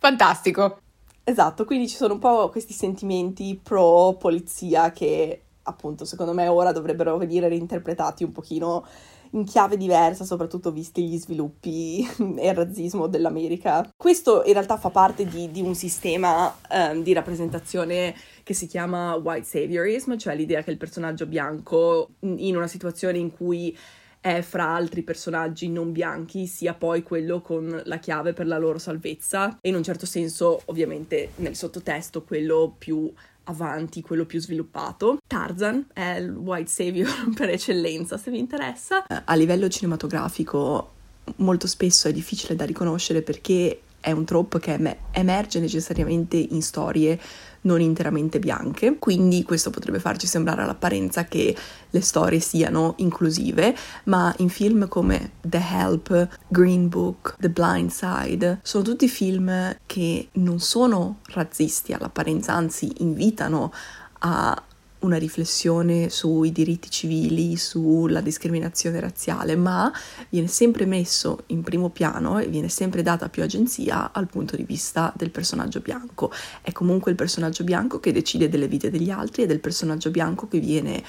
Fantastico. Esatto, quindi ci sono un po' questi sentimenti pro polizia che appunto secondo me ora dovrebbero venire reinterpretati un pochino in chiave diversa, soprattutto visti gli sviluppi e il razzismo dell'America. Questo in realtà fa parte di un sistema di rappresentazione che si chiama white saviorism, cioè l'idea che il personaggio bianco in una situazione in cui è fra altri personaggi non bianchi sia poi quello con la chiave per la loro salvezza, e in un certo senso ovviamente nel sottotesto quello più avanti, quello più sviluppato. Tarzan è il white savior per eccellenza, se vi interessa. A livello cinematografico molto spesso è difficile da riconoscere perché è un trope che emerge necessariamente in storie non interamente bianche, quindi questo potrebbe farci sembrare all'apparenza che le storie siano inclusive, ma in film come The Help, Green Book, The Blind Side, sono tutti film che non sono razzisti all'apparenza, anzi invitano a una riflessione sui diritti civili, sulla discriminazione razziale, ma viene sempre messo in primo piano e viene sempre data più agenzia al punto di vista del personaggio bianco. È comunque il personaggio bianco che decide delle vite degli altri ed è il personaggio bianco che viene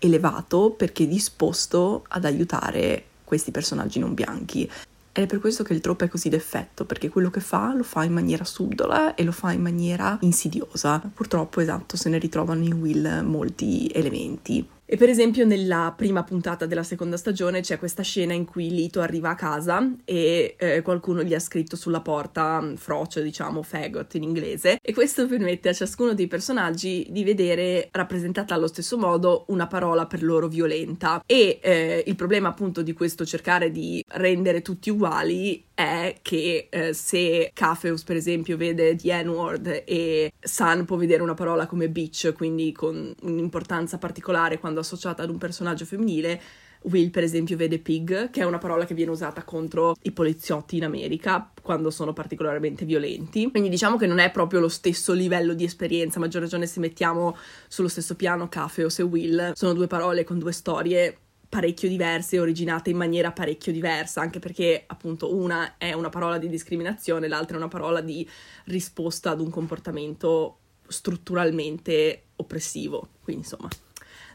elevato perché è disposto ad aiutare questi personaggi non bianchi. Ed è per questo che il trope è così d'effetto, perché quello che fa lo fa in maniera subdola e lo fa in maniera insidiosa. Purtroppo, esatto, se ne ritrovano in Will molti elementi. E per esempio nella prima puntata della seconda stagione c'è questa scena in cui Lito arriva a casa e qualcuno gli ha scritto sulla porta frocio, diciamo faggot in inglese, e questo permette a ciascuno dei personaggi di vedere rappresentata allo stesso modo una parola per loro violenta, e il problema appunto di questo cercare di rendere tutti uguali è che se Cafeus per esempio vede the N-word e San può vedere una parola come bitch, quindi con un'importanza particolare quando associata ad un personaggio femminile, Will per esempio vede pig, che è una parola che viene usata contro i poliziotti in America quando sono particolarmente violenti. Quindi diciamo che non è proprio lo stesso livello di esperienza, a maggior ragione se mettiamo sullo stesso piano Cafeus e Will. Sono due parole con due storie parecchio diverse, originate in maniera parecchio diversa, anche perché appunto una è una parola di discriminazione, l'altra è una parola di risposta ad un comportamento strutturalmente oppressivo. Quindi insomma,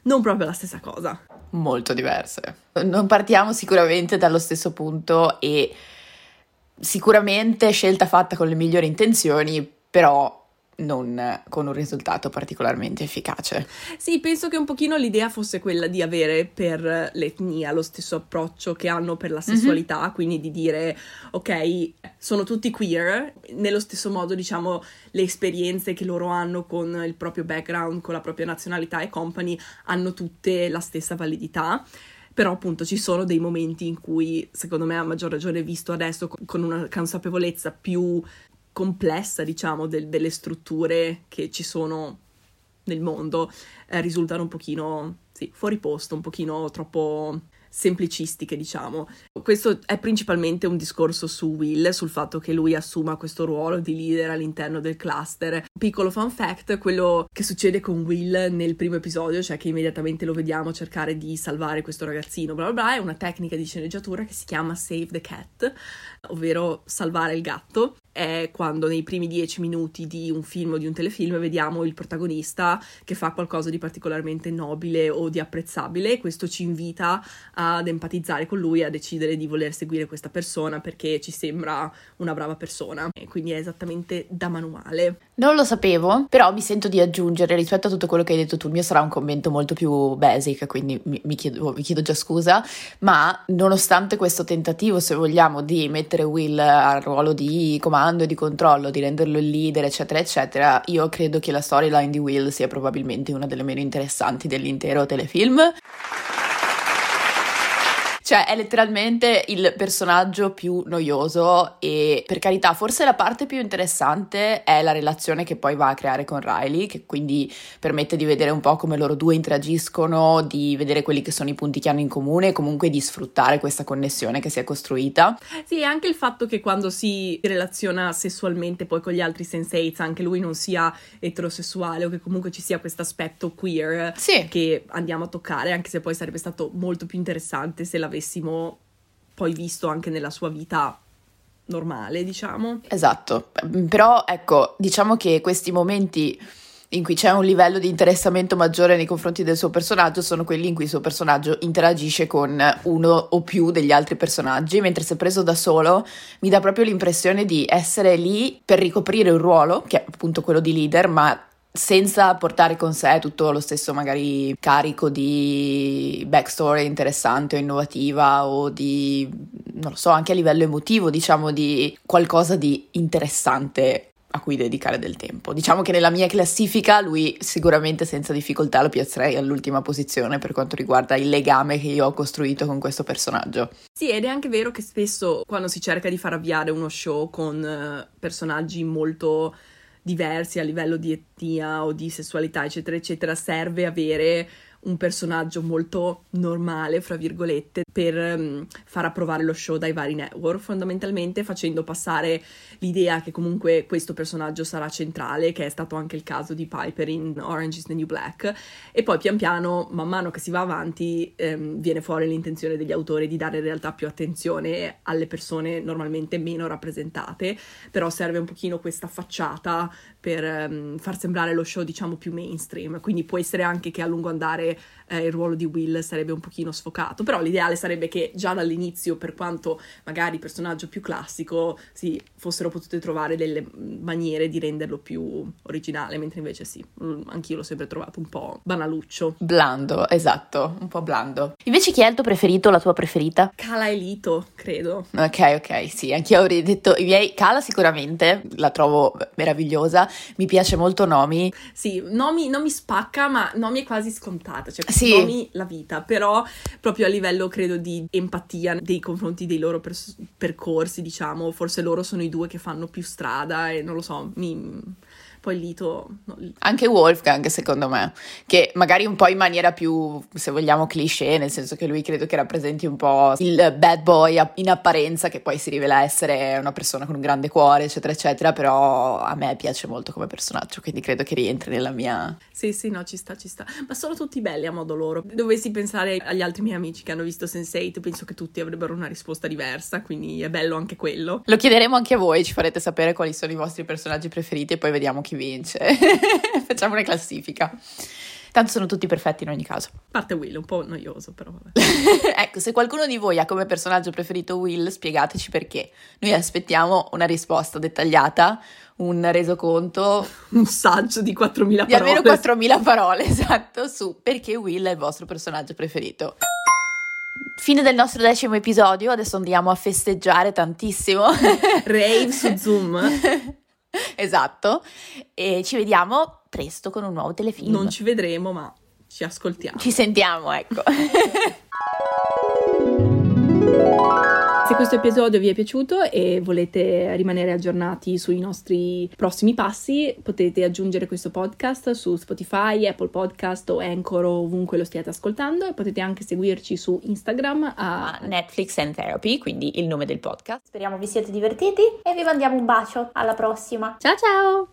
non proprio la stessa cosa. Molto diverse. Non partiamo sicuramente dallo stesso punto e sicuramente scelta fatta con le migliori intenzioni, però non con un risultato particolarmente efficace. Sì, penso che un pochino l'idea fosse quella di avere per l'etnia lo stesso approccio che hanno per la sessualità, quindi di dire ok, sono tutti queer, nello stesso modo diciamo le esperienze che loro hanno con il proprio background, con la propria nazionalità e company hanno tutte la stessa validità. Però appunto ci sono dei momenti in cui secondo me a maggior ragione visto adesso con una consapevolezza più complessa diciamo delle strutture che ci sono nel mondo risultano un pochino fuori posto, un pochino troppo semplicistiche diciamo. Questo è principalmente un discorso su Will, sul fatto che lui assuma questo ruolo di leader all'interno del cluster. Piccolo fun fact, quello che succede con Will nel primo episodio, cioè che immediatamente lo vediamo cercare di salvare questo ragazzino bla bla bla, è una tecnica di sceneggiatura che si chiama save the cat, ovvero salvare il gatto. È quando nei primi 10 minuti di un film o di un telefilm vediamo il protagonista che fa qualcosa di particolarmente nobile o di apprezzabile, e questo ci invita ad empatizzare con lui, a decidere di voler seguire questa persona perché ci sembra una brava persona, e quindi è esattamente da manuale. Non lo sapevo, però mi sento di aggiungere rispetto a tutto quello che hai detto tu. Il mio sarà un commento molto più basic, quindi mi chiedo già scusa, ma nonostante questo tentativo, se vogliamo, di mettere Will al ruolo di comando e di controllo, di renderlo il leader eccetera eccetera, io credo che la storyline di Will sia probabilmente una delle meno interessanti dell'intero telefilm. Cioè è letteralmente il personaggio più noioso e, per carità, forse la parte più interessante è la relazione che poi va a creare con Riley, che quindi permette di vedere un po' come loro due interagiscono, di vedere quelli che sono i punti che hanno in comune e comunque di sfruttare questa connessione che si è costruita. Sì, anche il fatto che quando si relaziona sessualmente poi con gli altri Sense8 anche lui non sia eterosessuale, o che comunque ci sia questo aspetto queer, sì, che andiamo a toccare, anche se poi sarebbe stato molto più interessante se l'avessimo poi visto anche nella sua vita normale, diciamo. Esatto, però ecco, diciamo che questi momenti in cui c'è un livello di interessamento maggiore nei confronti del suo personaggio sono quelli in cui il suo personaggio interagisce con uno o più degli altri personaggi, mentre se preso da solo mi dà proprio l'impressione di essere lì per ricoprire un ruolo, che è appunto quello di leader, ma senza portare con sé tutto lo stesso magari carico di backstory interessante o innovativa o di, non lo so, anche a livello emotivo, diciamo, di qualcosa di interessante a cui dedicare del tempo. Diciamo che nella mia classifica lui sicuramente senza difficoltà lo piazzerei all'ultima posizione per quanto riguarda il legame che io ho costruito con questo personaggio. Sì, ed è anche vero che spesso quando si cerca di far avviare uno show con personaggi molto diversi a livello di etnia o di sessualità eccetera eccetera, serve avere un personaggio molto normale, fra virgolette, per far approvare lo show dai vari network, fondamentalmente facendo passare l'idea che comunque questo personaggio sarà centrale, che è stato anche il caso di Piper in Orange is the New Black, e poi pian piano, man mano che si va avanti, viene fuori l'intenzione degli autori di dare in realtà più attenzione alle persone normalmente meno rappresentate, però serve un pochino questa facciata per far sembrare lo show, diciamo, più mainstream, quindi può essere anche che a lungo andare il ruolo di Will sarebbe un pochino sfocato, però l'ideale sarebbe che già dall'inizio, per quanto magari personaggio più classico, si fossero potute trovare delle maniere di renderlo più originale, mentre invece sì, anch'io l'ho sempre trovato un po' banaluccio. Blando, esatto, un po' blando. Invece chi è il tuo preferito, la tua preferita? Cala e Lito, credo. Ok, sì, anch'io avrei detto i miei. Cala sicuramente, la trovo meravigliosa, mi piace molto Nomi. Sì, Nomi non mi spacca, ma Nomi è quasi scontata. Cioè, sì, Nomi la vita, però proprio a livello, credo, di empatia nei confronti dei loro percorsi, diciamo, forse loro sono i due che fanno più strada e non lo so, poi Lito... No. Anche Wolfgang, secondo me, che magari un po' in maniera più, se vogliamo, cliché, nel senso che lui credo che rappresenti un po' il bad boy in apparenza, che poi si rivela essere una persona con un grande cuore, eccetera, eccetera, però a me piace molto come personaggio, quindi credo che rientri nella mia... Sì, no, ci sta. Ma sono tutti belli a modo loro. Dovessi pensare agli altri miei amici che hanno visto Sense8, penso che tutti avrebbero una risposta diversa, quindi è bello anche quello. Lo chiederemo anche a voi, ci farete sapere quali sono i vostri personaggi preferiti e poi vediamo chi vince. Facciamo una classifica, tanto sono tutti perfetti in ogni caso, parte Will, un po' noioso però vabbè. Ecco, se qualcuno di voi ha come personaggio preferito Will, spiegateci perché, noi aspettiamo una risposta dettagliata, un resoconto, un saggio di 4.000 parole, di almeno 4.000 parole, esatto, su perché Will è il vostro personaggio preferito. Fine del nostro 10° episodio, adesso andiamo a festeggiare tantissimo, rave su Zoom. Esatto, e ci vediamo presto con un nuovo telefilm. Non ci vedremo, ma ci ascoltiamo. Ci sentiamo, ecco. Se questo episodio vi è piaciuto e volete rimanere aggiornati sui nostri prossimi passi, potete aggiungere questo podcast su Spotify, Apple Podcast o Anchor, ovunque lo stiate ascoltando, e potete anche seguirci su Instagram a Netflix and Therapy, quindi il nome del podcast. Speriamo vi siete divertiti e vi mandiamo un bacio, alla prossima. Ciao ciao!